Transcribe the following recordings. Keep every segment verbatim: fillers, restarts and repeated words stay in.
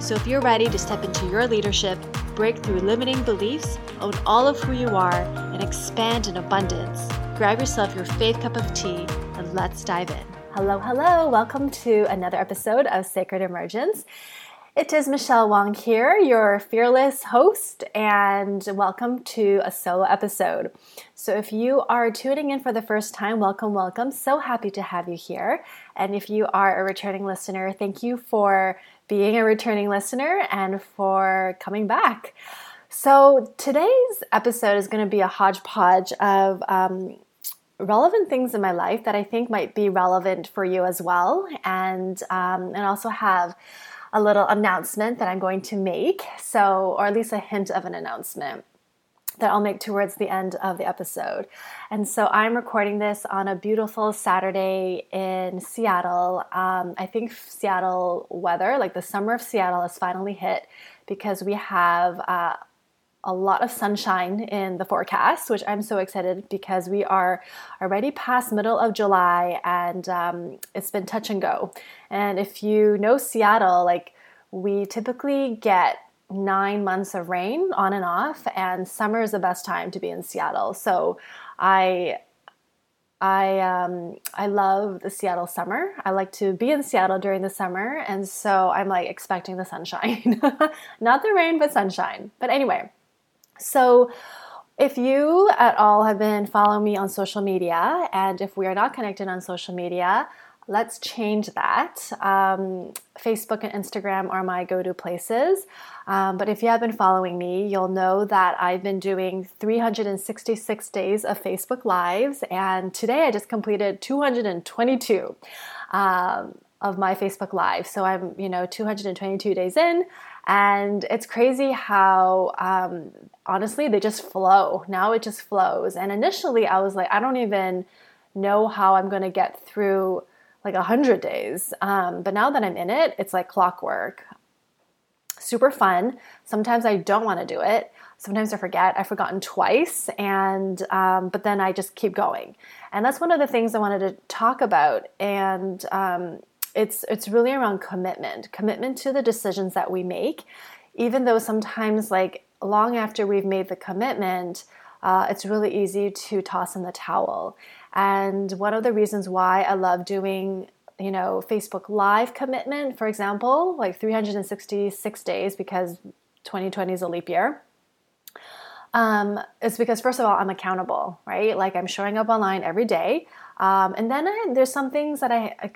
So if you're ready to step into your leadership, break through limiting beliefs, own all of who you are, and expand in abundance, grab yourself your faith cup of tea, and let's dive in. Hello, hello. Welcome to another episode of Sacred Emergence. It is Michelle Wong here, your fearless host, and welcome to a solo episode. So if you are tuning in for the first time, welcome, welcome. So happy to have you here. And if you are a returning listener, thank you for being a returning listener and for coming back. So today's episode is going to be a hodgepodge of um, relevant things in my life that I think might be relevant for you as well, and um, and also have a little announcement that I'm going to make, so, or at least a hint of an announcement that I'll make towards the end of the episode. And so I'm recording this on a beautiful Saturday in Seattle. Um, I think Seattle weather, like the summer of Seattle, has finally hit because we have uh, a lot of sunshine in the forecast, which I'm so excited because we are already past middle of July, and um, it's been touch and go. And if you know Seattle, like, we typically get nine months of rain on and off, and summer is the best time to be in Seattle. So I I um, I love the Seattle summer. I like to be in Seattle during the summer, and so I'm like expecting the sunshine. Not the rain, but sunshine. But anyway, so if you at all have been following me on social media, and if we are not connected on social media, let's change that. Um, Facebook and Instagram are my go-to places. Um, but if you have been following me, you'll know that I've been doing three hundred sixty-six days of Facebook Lives. And today I just completed two hundred twenty-two um, of my Facebook Live. So I'm, you know, two hundred twenty-two days in. And it's crazy how, um, honestly, they just flow. Now it just flows. And initially I was like, I don't even know how I'm going to get through like one hundred days. Um, but now that I'm in it, it's like clockwork. Super fun. Sometimes I don't want to do it. Sometimes I forget. I've forgotten twice. And um, but then I just keep going. And that's one of the things I wanted to talk about. And um, it's it's really around commitment. Commitment to the decisions that we make. Even though sometimes, like, long after we've made the commitment, uh, it's really easy to toss in the towel. And one of the reasons why I love doing, you know, Facebook Live commitment, for example, like three hundred sixty-six days, because twenty twenty is a leap year, um, is because, first of all, I'm accountable, right? Like, I'm showing up online every day. Um, and then I, there's some things that I, I,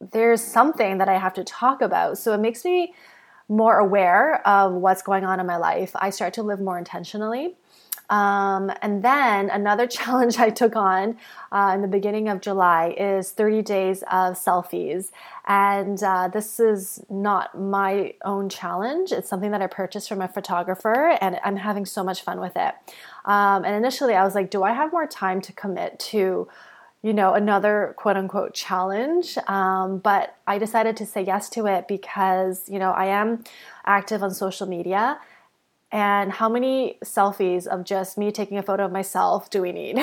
there's something that I have to talk about. So it makes me more aware of what's going on in my life. I start to live more intentionally. Um, and then another challenge I took on uh, in the beginning of July is thirty days of selfies. And uh, this is not my own challenge. It's something that I purchased from a photographer, and I'm having so much fun with it. Um, and initially I was like, do I have more time to commit to, you know, another quote unquote challenge? Um, but I decided to say yes to it because, you know, I am active on social media. And how many selfies of just me taking a photo of myself do we need?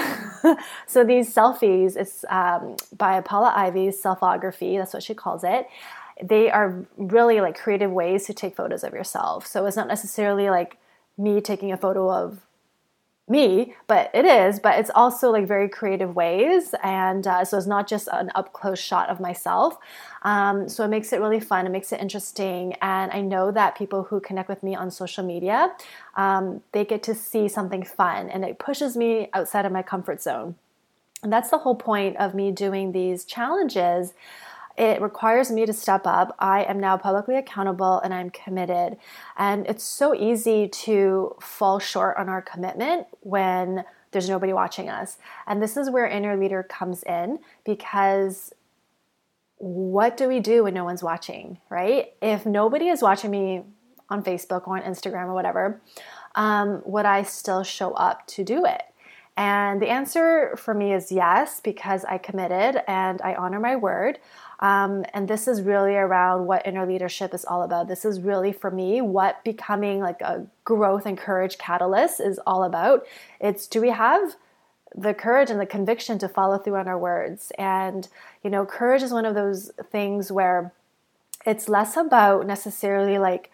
So these selfies, it's um, by Paula Ivy's Selfography, that's what she calls it. They are really like creative ways to take photos of yourself. So it's not necessarily like me taking a photo of me, but it is, but it's also like very creative ways. And uh, so it's not just an up close shot of myself. Um, so it makes it really fun. It makes it interesting. And I know that people who connect with me on social media, um, they get to see something fun, and it pushes me outside of my comfort zone. And that's the whole point of me doing these challenges. It requires me to step up. I am now publicly accountable, and I'm committed. And it's so easy to fall short on our commitment when there's nobody watching us. And this is where inner leader comes in, because what do we do when no one's watching, right? If nobody is watching me on Facebook or on Instagram or whatever, um, would I still show up to do it? And the answer for me is yes, because I committed and I honor my word. Um, and this is really around what inner leadership is all about. This is really, for me, what becoming like a growth and courage catalyst is all about. It's, do we have the courage and the conviction to follow through on our words? And, you know, courage is one of those things where it's less about necessarily like,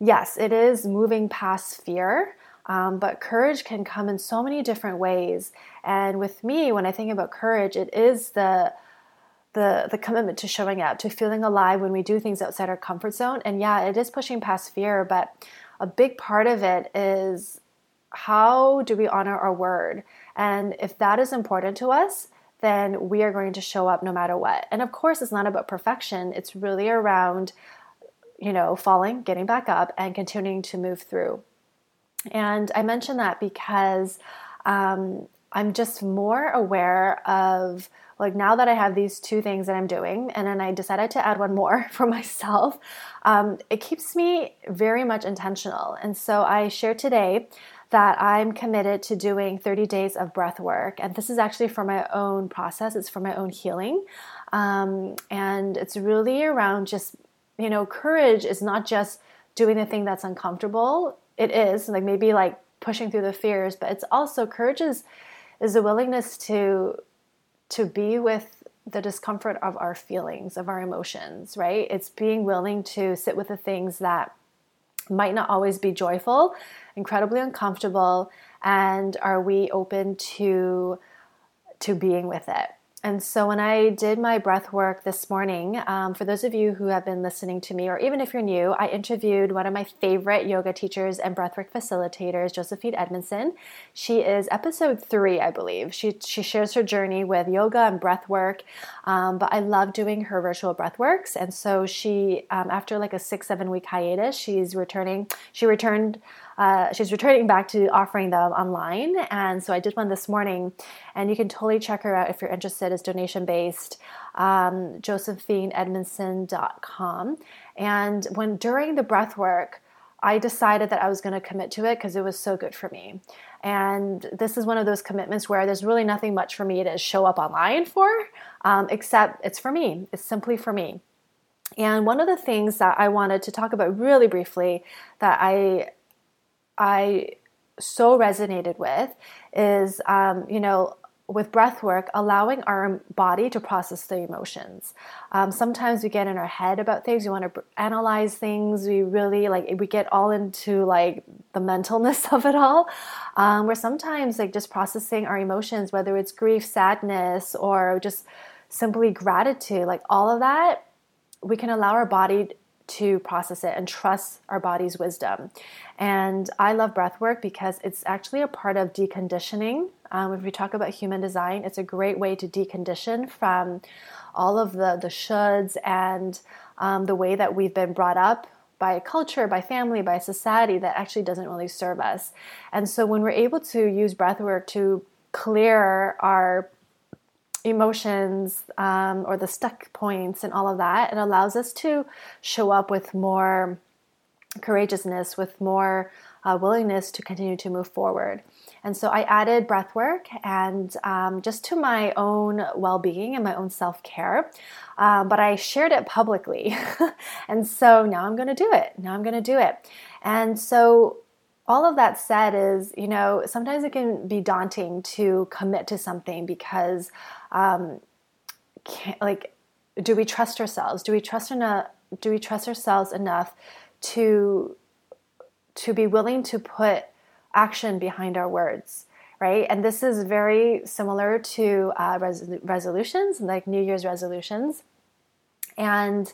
yes, it is moving past fear, Um, but courage can come in so many different ways. And with me, when I think about courage, it is the the the commitment to showing up, to feeling alive when we do things outside our comfort zone. And yeah, it is pushing past fear, but a big part of it is how do we honor our word? And if that is important to us, then we are going to show up no matter what. And of course, it's not about perfection. It's really around, you know, falling, getting back up, and continuing to move through. And I mention that because um, I'm just more aware of, like, now that I have these two things that I'm doing, and then I decided to add one more for myself, um, it keeps me very much intentional. And so I share today that I'm committed to doing thirty days of breath work. And this is actually for my own process. It's for my own healing. Um, and it's really around just, you know, courage is not just doing the thing that's uncomfortable. It is like maybe like pushing through the fears, but it's also courage is, is the willingness to to be with the discomfort of our feelings, of our emotions, right? It's being willing to sit with the things that might not always be joyful, incredibly uncomfortable, and are we open to to being with it? And so when I did my breath work this morning, um, for those of you who have been listening to me, or even if you're new, I interviewed one of my favorite yoga teachers and breathwork facilitators, Josephine Edmondson. She is episode three, I believe. She she shares her journey with yoga and breathwork, um, but I love doing her virtual breathworks. And so she, um, after like a six, seven week hiatus, she's returning. She returned. Uh, she's returning back to offering them online. And so I did one this morning, and you can totally check her out if you're interested. It's donation-based, um, josephine edmondson dot com. And when during the breath work, I decided that I was going to commit to it because it was so good for me. And this is one of those commitments where there's really nothing much for me to show up online for, um, except it's for me. It's simply for me. And one of the things that I wanted to talk about really briefly that I I so resonated with is, um, you know, with breath work, allowing our body to process the emotions. Um, sometimes we get in our head about things. We want to analyze things. We really like, we get all into like the mentalness of it all. Um, where sometimes like just processing our emotions, whether it's grief, sadness, or just simply gratitude, like all of that, we can allow our body to process it and trust our body's wisdom. And I love breath work because it's actually a part of deconditioning. Um, if we talk about human design, it's a great way to decondition from all of the, the shoulds and um, the way that we've been brought up by culture, by family, by society that actually doesn't really serve us. And so when we're able to use breath work to clear our emotions um, or the stuck points and all of that, it allows us to show up with more courageousness, with more uh, willingness to continue to move forward. And so I added breath work and um, just to my own well-being and my own self-care, um, but I shared it publicly. And so now I'm going to do it. Now I'm going to do it. And so all of that said is, you know, sometimes it can be daunting to commit to something because, um, can't, like, do we trust ourselves? Do we trust enough? Do we trust ourselves enough to to be willing to put action behind our words, right? And this is very similar to uh, res- resolutions, like New Year's resolutions, and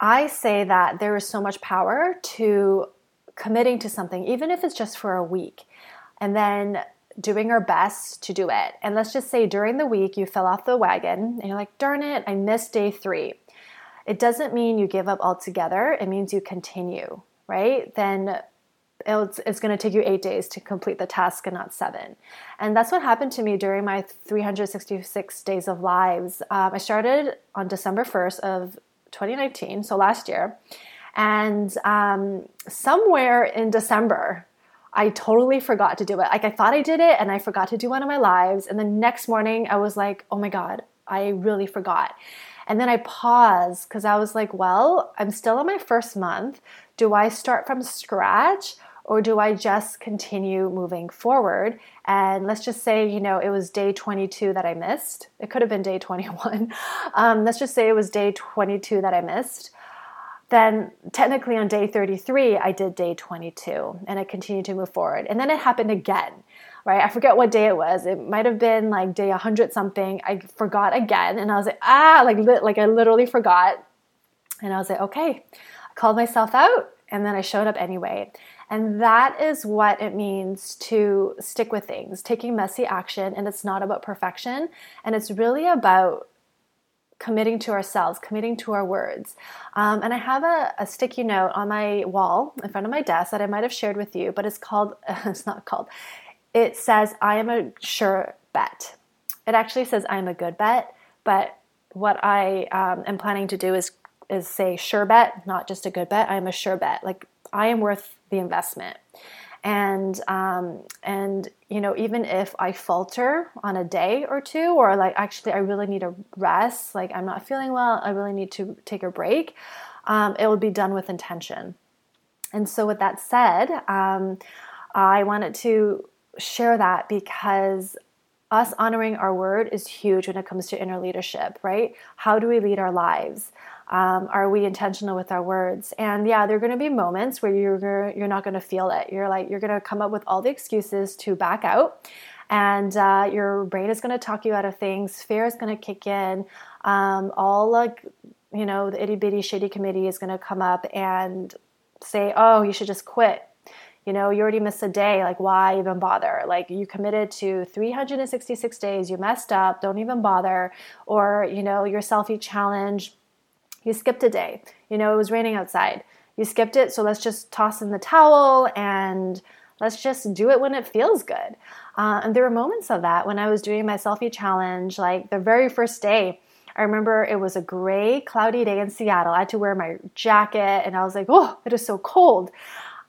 I say that there is so much power to committing to something, even if it's just for a week, and then doing our best to do it. And let's just say during the week you fell off the wagon and you're like, darn it, I missed day three. It doesn't mean you give up altogether. It means you continue, right? Then it's, it's going to take you eight days to complete the task and not seven. And that's what happened to me during my three hundred sixty-six days of lives. Um, I started on December first of twenty nineteen, so last year. And um, somewhere in December, I totally forgot to do it. Like, I thought I did it and I forgot to do one of my lives. And the next morning I was like, oh my God, I really forgot. And then I paused because I was like, well, I'm still in my first month. Do I start from scratch or do I just continue moving forward? And let's just say, you know, it was day twenty-two that I missed. It could have been day twenty-one. Um, let's just say it was day twenty-two that I missed. Then technically on day thirty-three, I did day twenty-two and I continued to move forward. And then it happened again, right? I forget what day it was. It might've been like day one hundred something. I forgot again. And I was like, ah, like, li- like I literally forgot. And I was like, okay, I called myself out and then I showed up anyway. And that is what it means to stick with things, taking messy action. And it's not about perfection. And it's really about committing to ourselves, committing to our words. Um, and I have a, a sticky note on my wall in front of my desk that I might have shared with you, but it's called, it's not called, it says, I am a sure bet. It actually says, I'm a good bet, but what I um, am planning to do is is say sure bet, not just a good bet. I'm a sure bet. Like, I am worth the investment. And, um, and, you know, even if I falter on a day or two, or like, actually, I really need a rest, like I'm not feeling well, I really need to take a break, um, it will be done with intention. And so with that said, um, I wanted to share that because us honoring our word is huge when it comes to inner leadership, right? How do we lead our lives? Um, are we intentional with our words? And yeah, there are going to be moments where you're you're not going to feel it. You're like, you're going to come up with all the excuses to back out, and uh, your brain is going to talk you out of things. Fear is going to kick in. Um, all like, you know, the itty bitty shitty committee is going to come up and say, oh, you should just quit. You know, you already missed a day. Like, why even bother? Like, you committed to three hundred sixty-six days. You messed up. Don't even bother. Or, you know, your selfie challenge. You skipped a day. You know, it was raining outside. You skipped it. So let's just toss in the towel and let's just do it when it feels good. Uh, and there were moments of that when I was doing my selfie challenge, like the very first day. I remember it was a gray, cloudy day in Seattle. I had to wear my jacket and I was like, oh, it is so cold.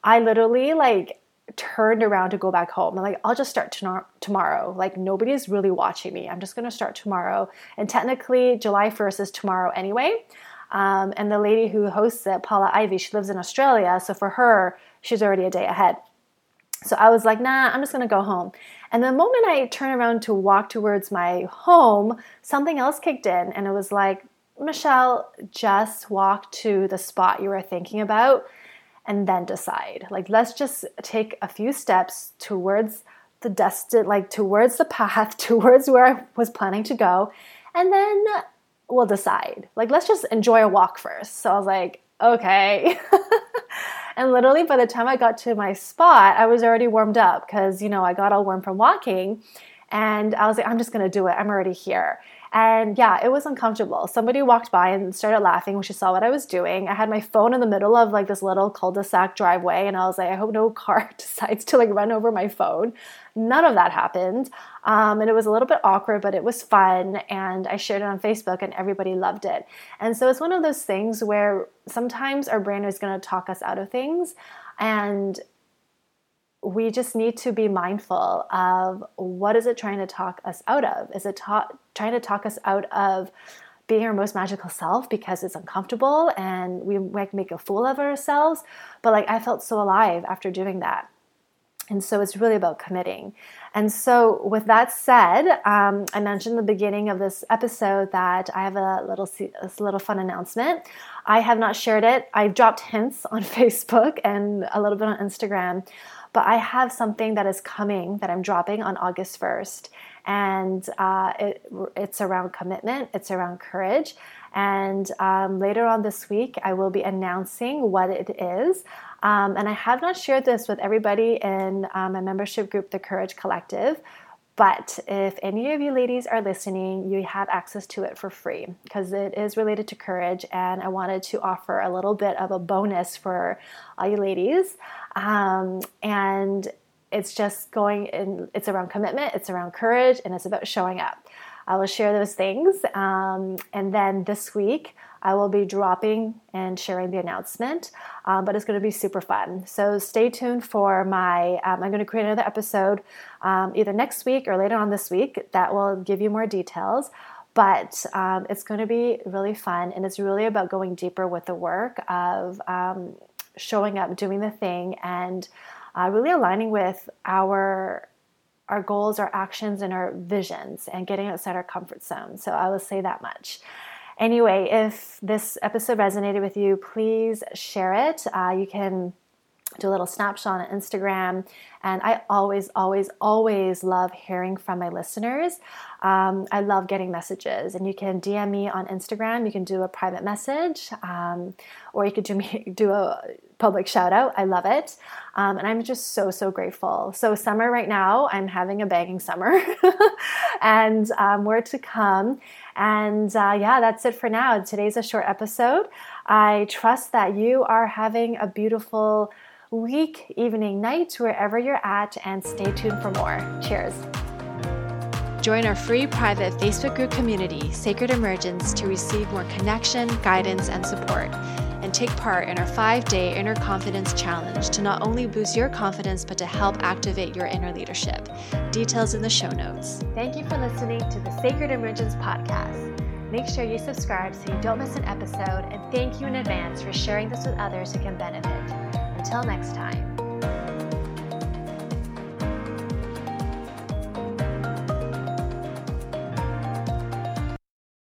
I literally like turned around to go back home. I'm like, I'll just start to- tomorrow. Like, nobody's really watching me. I'm just going to start tomorrow. And technically July first is tomorrow anyway. Um, and the lady who hosts it, Paula Ivy, she lives in Australia. So for her, she's already a day ahead. So I was like, nah, I'm just going to go home. And the moment I turned around to walk towards my home, something else kicked in. And it was like, Michelle, just walk to the spot you were thinking about. And then decide. Like, let's just take a few steps towards the destined, like towards the path, towards where I was planning to go, and then we'll decide. Like, let's just enjoy a walk first. So I was like, okay. And literally, by the time I got to my spot, I was already warmed up because, you know, I got all warm from walking, and I was like, I'm just gonna do it. I'm already here. And yeah, it was uncomfortable. Somebody walked by and started laughing when she saw what I was doing. I had my phone in the middle of like this little cul-de-sac driveway. And I was like, I hope no car decides to like run over my phone. None of that happened. Um, and it was a little bit awkward, but it was fun. And I shared it on Facebook and everybody loved it. And so it's one of those things where sometimes our brain is going to talk us out of things. And we just need to be mindful of, what is it trying to talk us out of? Is it ta- trying to talk us out of being our most magical self because it's uncomfortable and we might make a fool of ourselves? But like, I felt so alive after doing that. And so it's really about committing. And so with that said, um, I mentioned in the beginning of this episode that I have a little a little fun announcement. I have not shared it. I've dropped hints on Facebook and a little bit on Instagram. But I have something that is coming that I'm dropping on August first. And uh, it, it's around commitment. It's around courage. And um, later on this week, I will be announcing what it is. Um, and I have not shared this with everybody in um, my membership group, The Courage Collective. But if any of you ladies are listening, you have access to it for free because it is related to courage, and I wanted to offer a little bit of a bonus for all you ladies. Um, and it's just going in, it's around commitment, it's around courage, and it's about showing up. I will share those things. Um, and then this week, I will be dropping and sharing the announcement, um, but it's going to be super fun. So stay tuned for my, um, I'm going to create another episode um, either next week or later on this week that will give you more details. But um, it's going to be really fun, and it's really about going deeper with the work of um, showing up, doing the thing, and uh, really aligning with our our goals, our actions, and our visions, and getting outside our comfort zone. So I will say that much. Anyway, if this episode resonated with you, please share it. Uh, you can do a little snapshot on Instagram. And I always, always, always love hearing from my listeners. Um, I love getting messages. And you can D M me on Instagram. You can do a private message, um, or you could do me do a public shout out. I love it. Um, and I'm just so, so grateful. So summer right now, I'm having a banging summer. And um, more to come. And uh, yeah, that's it for now. Today's a short episode. I trust that you are having a beautiful week, evening, night, wherever you're at, and stay tuned for more. Cheers. Join our free private Facebook group community, Sacred Emergence, to receive more connection, guidance, and support, and take part in our five-day Inner Confidence Challenge to not only boost your confidence, but to help activate your inner leadership. Details in the show notes. Thank you for listening to the Sacred Emergence podcast. Make sure you subscribe so you don't miss an episode, and thank you in advance for sharing this with others who can benefit. Until next time.